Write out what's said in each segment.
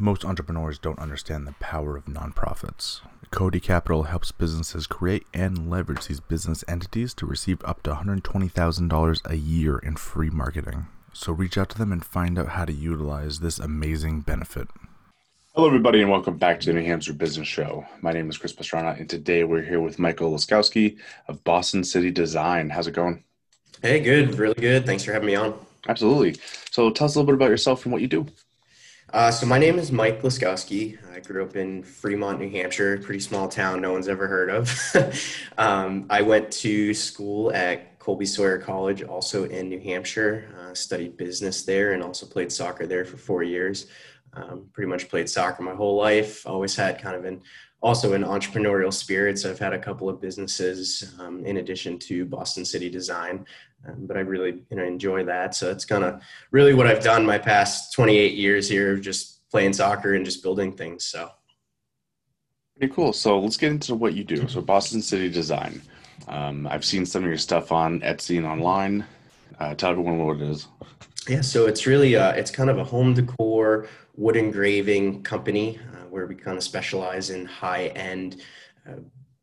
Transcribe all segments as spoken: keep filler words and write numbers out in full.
Most entrepreneurs don't understand the power of nonprofits. Cody Capital helps businesses create and leverage these business entities to receive up to one hundred twenty thousand dollars a year in free marketing. So reach out to them and find out how to utilize this amazing benefit. Hello, everybody, and welcome back to the New Hampshire Business Show. My name is Chris Pastrana, and today we're here with Michael Laskowski of Boston City Design. How's it going? Hey, good. Really good. Thanks for having me on. Absolutely. So tell us a little bit about yourself and what you do. Uh, so my name is Mike Laskowski. I grew up in Fremont, New Hampshire, pretty small town no one's ever heard of. um, I went to school at Colby Sawyer College, also in New Hampshire, uh, studied business there and also played soccer there for four years. Um, pretty much played soccer my whole life, always had kind of an, also an entrepreneurial spirit. So I've had a couple of businesses um, in addition to Boston City Design. Um, but I really you know, enjoy that. So it's kind of really what I've done my past twenty-eight years here, just playing soccer and just building things. So pretty cool. So let's get into what you do. So Boston City Design. Um, I've seen some of your stuff on Etsy and online. Uh, tell everyone what it is. Yeah, so it's really uh, it's kind of a home decor wood engraving company uh, where we kind of specialize in high end uh,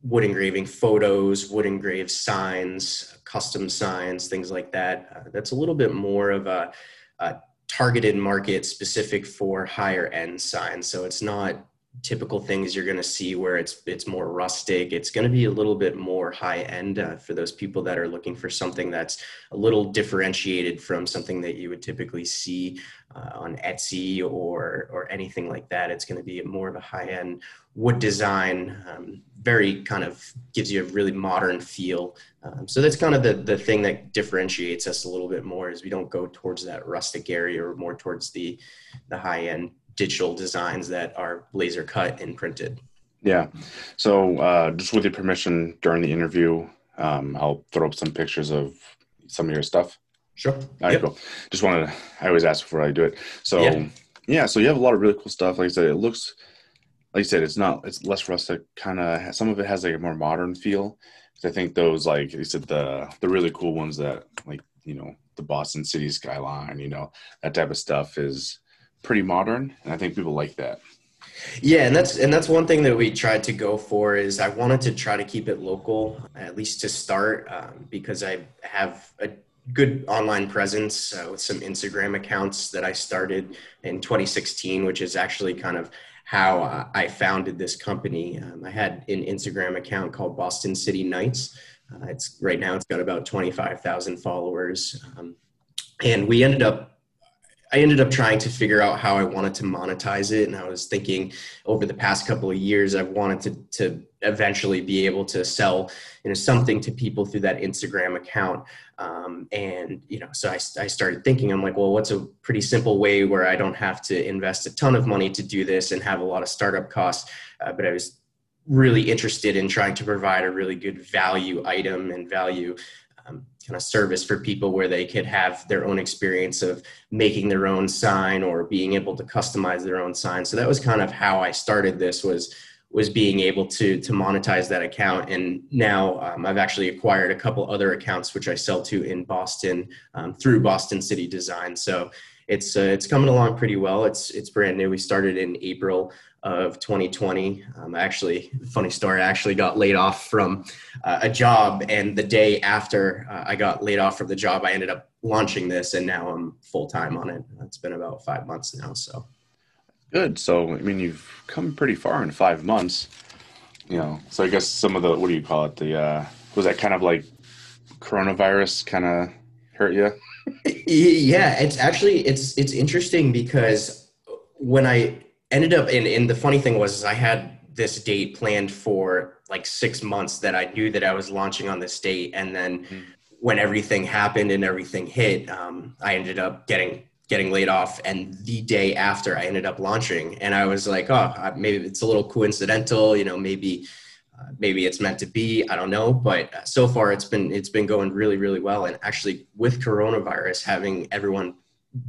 wood engraving photos, wood engraved signs, custom signs, things like that. Uh, that's a little bit more of a, a targeted market specific for higher end signs. So it's not typical things you're going to see where it's it's more rustic. It's going to be a little bit more high end uh, for those people that are looking for something that's a little differentiated from something that you would typically see uh, on Etsy or or anything like that. It's going to be more of a high end wood design, um, very kind of gives you a really modern feel. Um, so that's kind of the, the thing that differentiates us a little bit more is we don't go towards that rustic area or more towards the, the high end digital designs that are laser cut and printed. Yeah. So uh, just with your permission during the interview, um, I'll throw up some pictures of some of your stuff. Sure. All right, yep. Cool. Just wanted to, I always ask before I do it. So yeah. yeah, so you have a lot of really cool stuff. Like I said, it looks, like you said, it's not, it's less rustic, kind of, some of it has like a more modern feel. Cause I think those, like you said, the, the really cool ones that like, you know, the Boston City skyline, you know, that type of stuff is pretty modern. And I think people like that. Yeah. And that's, and that's one thing that we tried to go for is I wanted to try to keep it local, at least to start, um, because I have a good online presence uh, with some Instagram accounts that I started in twenty sixteen, which is actually kind of how I founded this company. Um, I had an Instagram account called Boston City Nights. Uh, it's right now it's got about twenty-five thousand followers. Um, and we ended up, I ended up trying to figure out how I wanted to monetize it. And I was thinking over the past couple of years, I've wanted to, to eventually be able to sell, you know, something to people through that Instagram account. Um, and, you know, so I, I started thinking, I'm like, well, what's a pretty simple way where I don't have to invest a ton of money to do this and have a lot of startup costs. Uh, but I was really interested in trying to provide a really good value item and value um, kind of service for people where they could have their own experience of making their own sign or being able to customize their own sign. So that was kind of how I started this was was being able to to monetize that account. And now um, I've actually acquired a couple other accounts, which I sell to in Boston um, through Boston City Design. So it's uh, it's coming along pretty well. It's it's brand new. We started in April of twenty twenty. Um, actually, funny story, I actually got laid off from uh, a job. And the day after uh, I got laid off from the job, I ended up launching this and now I'm full time on it. It's been about five months now, so. Good. So, I mean, you've come pretty far in five months, you know, so I guess some of the, what do you call it? The, uh, was that kind of like coronavirus kind of hurt you? Yeah, it's actually, it's, it's interesting because when I ended up in, and the funny thing was, is I had this date planned for like six months that I knew that I was launching on this date. And then mm. when everything happened and everything hit, um, I ended up getting getting laid off. And the day after I ended up launching and I was like, oh, maybe it's a little coincidental, you know, maybe, uh, maybe it's meant to be, I don't know. But so far it's been, it's been going really, really well. And actually with coronavirus, having everyone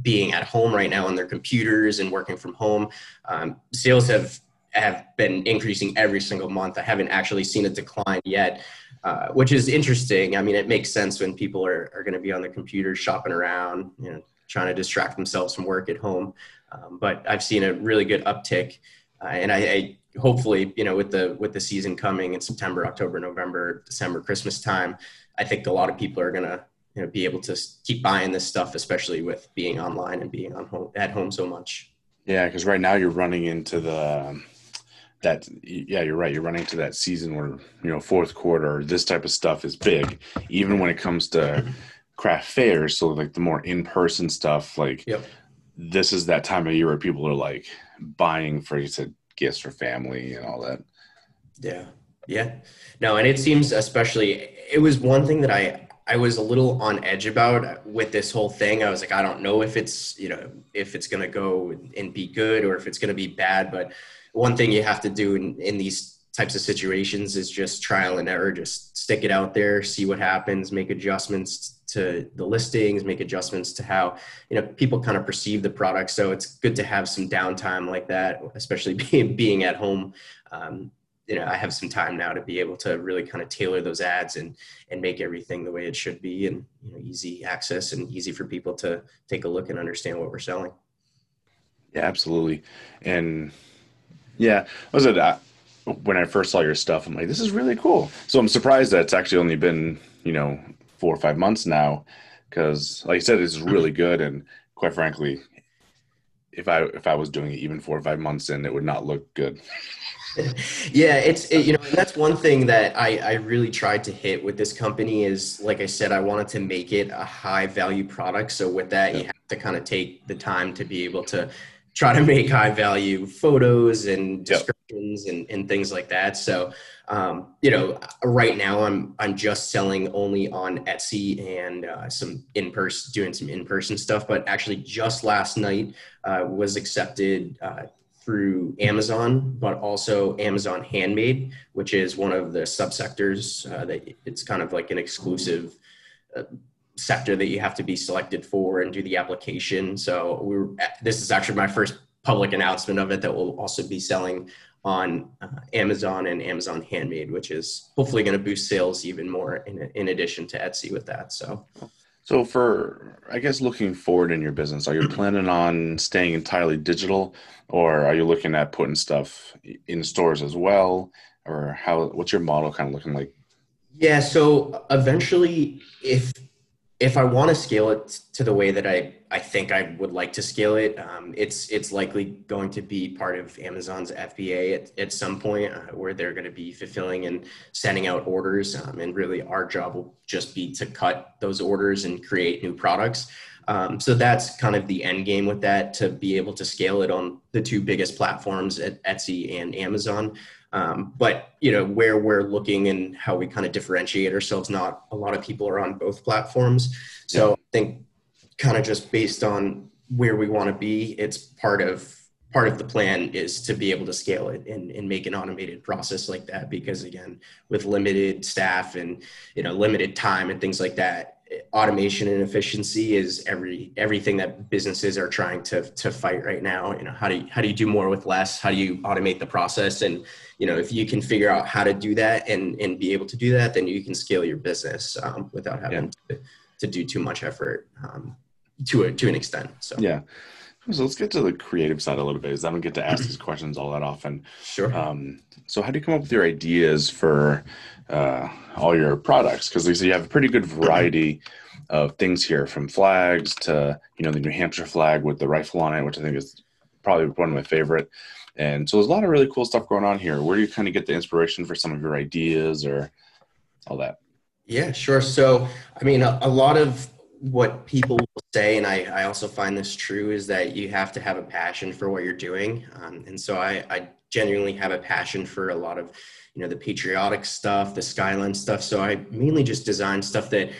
being at home right now on their computers and working from home, um, sales have, have been increasing every single month. I haven't actually seen a decline yet. Uh, which is interesting. I mean, it makes sense when people are, are going to be on the computer shopping around, you know, trying to distract themselves from work at home. Um, but I've seen a really good uptick. Uh, and I, I hopefully, you know, with the with the season coming in September, October, November, December, Christmas time, I think a lot of people are going to, you know, be able to keep buying this stuff, especially with being online and being on home, at home so much. Yeah, because right now you're running into the that yeah you're right you're running into that season where, you know, fourth quarter, this type of stuff is big, even when it comes to craft fairs. So like the more in-person stuff, like yep. This is that time of year where people are like buying for, you said, gifts for family and all that. Yeah, yeah, no, and it seems especially it was one thing that I. I was a little on edge about with this whole thing. I was like, I don't know if it's, you know, if it's going to go and be good or if it's going to be bad. But one thing you have to do in, in these types of situations is just trial and error, just stick it out there, see what happens, make adjustments to the listings, make adjustments to how, you know, people kind of perceive the product. So it's good to have some downtime like that, especially being, being at home. Um, you know, I have some time now to be able to really kind of tailor those ads and, and make everything the way it should be, and, you know, easy access and easy for people to take a look and understand what we're selling. Yeah, absolutely. And yeah, I was at, uh, when I first saw your stuff, I'm like, this is really cool. So I'm surprised that it's actually only been, you know, four or five months now, because like I said, it's really good. And quite frankly, if I, if I was doing it even four or five months in, it would not look good. Yeah, it's, it, you know, that's one thing that I, I really tried to hit with this company is, like I said, I wanted to make it a high value product. So with that, yeah. You have to kind of take the time to be able to try to make high value photos and descriptions yeah. and, and things like that. So, um, you know, right now I'm, I'm just selling only on Etsy and uh, some in-person, doing some in-person stuff, but actually just last night uh, was accepted uh through Amazon, but also Amazon Handmade, which is one of the subsectors uh, that it's kind of like an exclusive uh, sector that you have to be selected for and do the application. So we were, this is actually my first public announcement of it, that we'll also be selling on uh, Amazon and Amazon Handmade, which is hopefully going to boost sales even more in, in addition to Etsy with that. So. So for, I guess, looking forward in your business, are you planning on staying entirely digital, or are you looking at putting stuff in stores as well? Or how, what's your model kind of looking like? Yeah. So eventually if, if I want to scale it to the way that I, I think I would like to scale it, um, it's, it's likely going to be part of Amazon's F B A at, at some point uh, where they're going to be fulfilling and sending out orders. Um, and really our job will just be to cut those orders and create new products. Um, so that's kind of the end game with that, to be able to scale it on the two biggest platforms at Etsy and Amazon. Um, but, you know, where we're looking and how we kind of differentiate ourselves, not a lot of people are on both platforms. So yeah. I think kind of just based on where we want to be, it's part of part of the plan is to be able to scale it and, and make an automated process like that. Because again, with limited staff and, you know, limited time and things like that, automation and efficiency is every everything that businesses are trying to to fight right now. You know, how do you, how do you do more with less? How do you automate the process? And, you know, if you can figure out how to do that and and be able to do that, then you can scale your business um, without having yeah. to, to do too much effort um, to a, to an extent. So yeah, so let's get to the creative side a little bit, because I don't get to ask these questions all that often. Sure. Um, so how do you come up with your ideas for uh, all your products? Because you have a pretty good variety of things here, from flags to, you know, the New Hampshire flag with the rifle on it, which I think is probably one of my favorite. And so there's a lot of really cool stuff going on here. Where do you kind of get the inspiration for some of your ideas or all that? Yeah, sure. So, I mean, a, a lot of what people will say, and I, I also find this true, is that you have to have a passion for what you're doing. Um, and so I, I genuinely have a passion for a lot of, you know, the patriotic stuff, the skyline stuff. So I mainly just design stuff that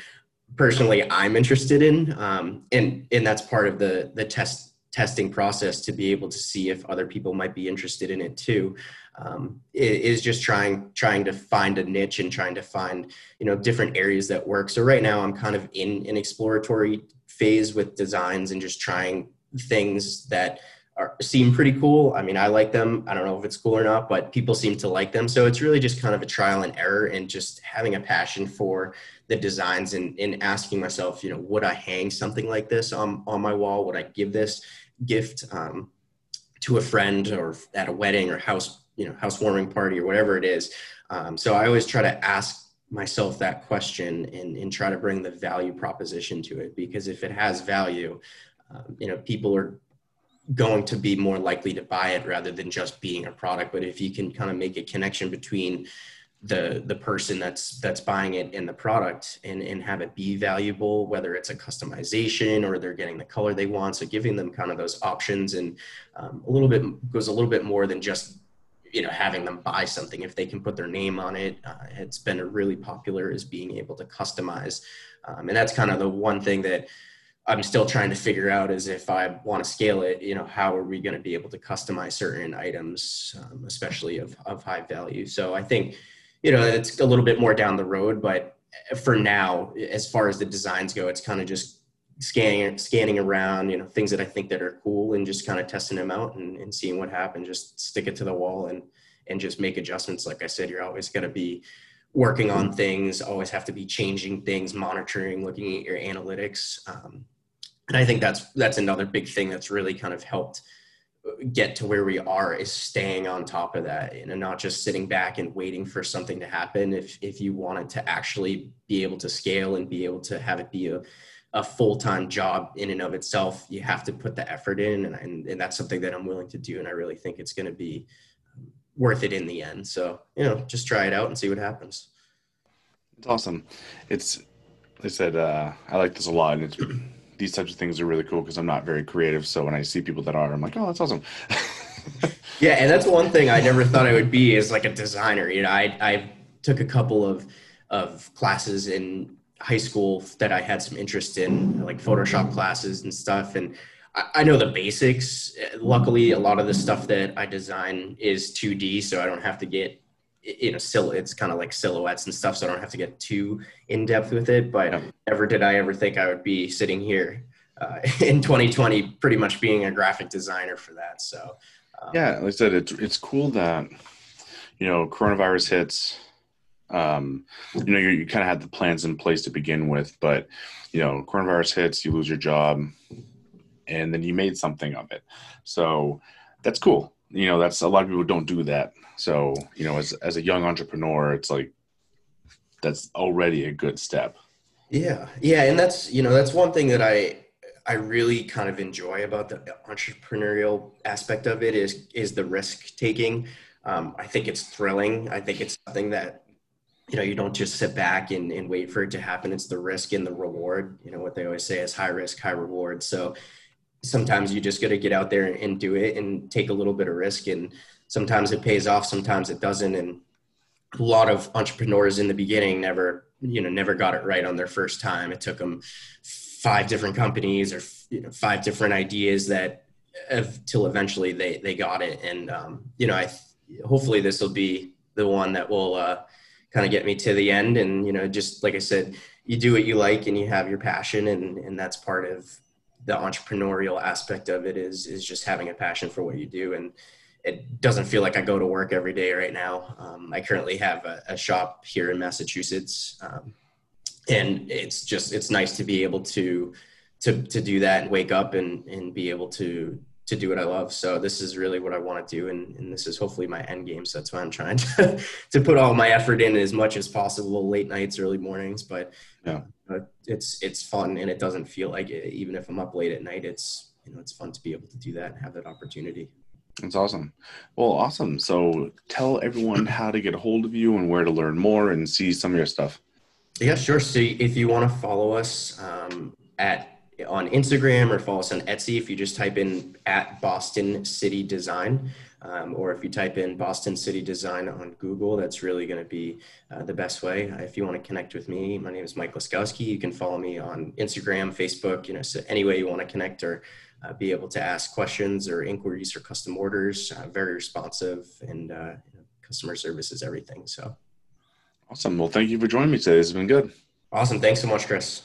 personally I'm interested in. Um, and, and that's part of the, the test testing process, to be able to see if other people might be interested in it too. Um, it is just trying, trying to find a niche and trying to find, you know, different areas that work. So right now I'm kind of in an exploratory phase with designs and just trying things that are, seem pretty cool. I mean, I like them. I don't know if it's cool or not, but people seem to like them. So it's really just kind of a trial and error and just having a passion for the designs and, and asking myself, you know, would I hang something like this on, on my wall? Would I give this gift um, to a friend or at a wedding or house, you know, housewarming party or whatever it is? Um, so I always try to ask myself that question and, and try to bring the value proposition to it, because if it has value, um, you know, people are going to be more likely to buy it rather than just being a product. But if you can kind of make a connection between the the person that's that's buying it and the product and, and have it be valuable, whether it's a customization or they're getting the color they want. So giving them kind of those options and um, a little bit goes a little bit more than just, you know, having them buy something. If they can put their name on it, uh, it's been really popular is being able to customize. Um, and that's kind of the one thing that I'm still trying to figure out is if I want to scale it, you know, how are we going to be able to customize certain items, um, especially of, of high value. So I think, you know, it's a little bit more down the road, but for now, as far as the designs go, it's kind of just scanning, scanning around, you know, things that I think that are cool and just kind of testing them out and, and seeing what happens. Just stick it to the wall and, and just make adjustments. Like I said, you're always going to be working on things, always have to be changing things, monitoring, looking at your analytics. Um, and I think that's, that's another big thing that's really kind of helped get to where we are is staying on top of that, you know, not just sitting back and waiting for something to happen. If, if you wanted to actually be able to scale and be able to have it be a, a full-time job in and of itself, you have to put the effort in. And, and, and that's something that I'm willing to do. And I really think it's going to be worth it in the end. So, you know, just try it out and see what happens. It's awesome. It's, like I said, uh, I like this a lot. And it's, these types of things are really cool because I'm not very creative. So when I see people that are, I'm like, oh, that's awesome. Yeah. And that's one thing I never thought I would be is like a designer. You know, I, I took a couple of, of classes in high school that I had some interest in, like Photoshop classes and stuff. And I, I know the basics. Luckily, a lot of the stuff that I design is two D, so I don't have to get, you know, sil- it's kind of like silhouettes and stuff, so I don't have to get too in depth with it. But never did I ever think I would be sitting here uh, in twenty twenty, pretty much being a graphic designer for that. So um, yeah, like I said, it's it's cool that, you know, coronavirus hits. Um, you know, you, you kind of had the plans in place to begin with, but, you know, coronavirus hits, you lose your job, and then you made something of it. So that's cool. You know, that's a lot of people don't do that. So, you know, as, as a young entrepreneur, it's like, that's already a good step. Yeah. Yeah. And that's, you know, that's one thing that I, I really kind of enjoy about the entrepreneurial aspect of it is, is the risk taking. Um, I think it's thrilling. I think it's something that, you know, you don't just sit back and, and wait for it to happen. It's the risk and the reward. You know, what they always say is high risk, high reward. So sometimes you just got to get out there and, and do it and take a little bit of risk. And sometimes it pays off, sometimes it doesn't. And a lot of entrepreneurs in the beginning never, you know, never got it right on their first time. It took them five different companies or, you know, five different ideas that till eventually they, they got it. And, um, you know, I, hopefully this will be the one that will, uh, kind of get me to the end. And, you know, just like I said, you do what you like and you have your passion. And, and that's part of the entrepreneurial aspect of it is, is just having a passion for what you do. And it doesn't feel like I go to work every day right now. Um, I currently have a, a shop here in Massachusetts. Um, and it's just, it's nice to be able to, to, to do that and wake up and, and be able to, to do what I love. So this is really what I want to do. And, and this is hopefully my end game. So that's why I'm trying to, to put all my effort in as much as possible, late nights, early mornings, but yeah. uh, it's, it's fun and it doesn't feel like it. Even if I'm up late at night, it's, you know, it's fun to be able to do that and have that opportunity. That's awesome. Well, awesome. So tell everyone how to get a hold of you and where to learn more and see some of your stuff. Yeah, sure. So if you want to follow us um, at, on Instagram or follow us on Etsy, if you just type in at Boston City Design, um, or if you type in Boston City Design on Google, that's really going to be uh, the best way. If you want to connect with me, my name is Mike Laskowski. You can follow me on Instagram, Facebook, you know, so any way you want to connect or uh, be able to ask questions or inquiries or custom orders, uh, very responsive and uh, you know, customer service is everything. So awesome. Well, thank you for joining me today. This has been good. Awesome. Thanks so much, Chris.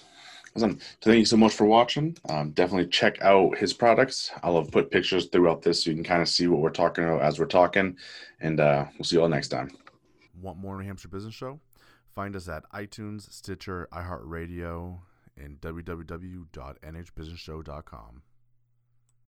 Awesome. So thank you so much for watching. Um, definitely check out his products. I'll have put pictures throughout this so you can kind of see what we're talking about as we're talking. And uh, we'll see you all next time. Want more New Hampshire Business Show? Find us at iTunes, Stitcher, iHeartRadio, and w w w dot n h business show dot com.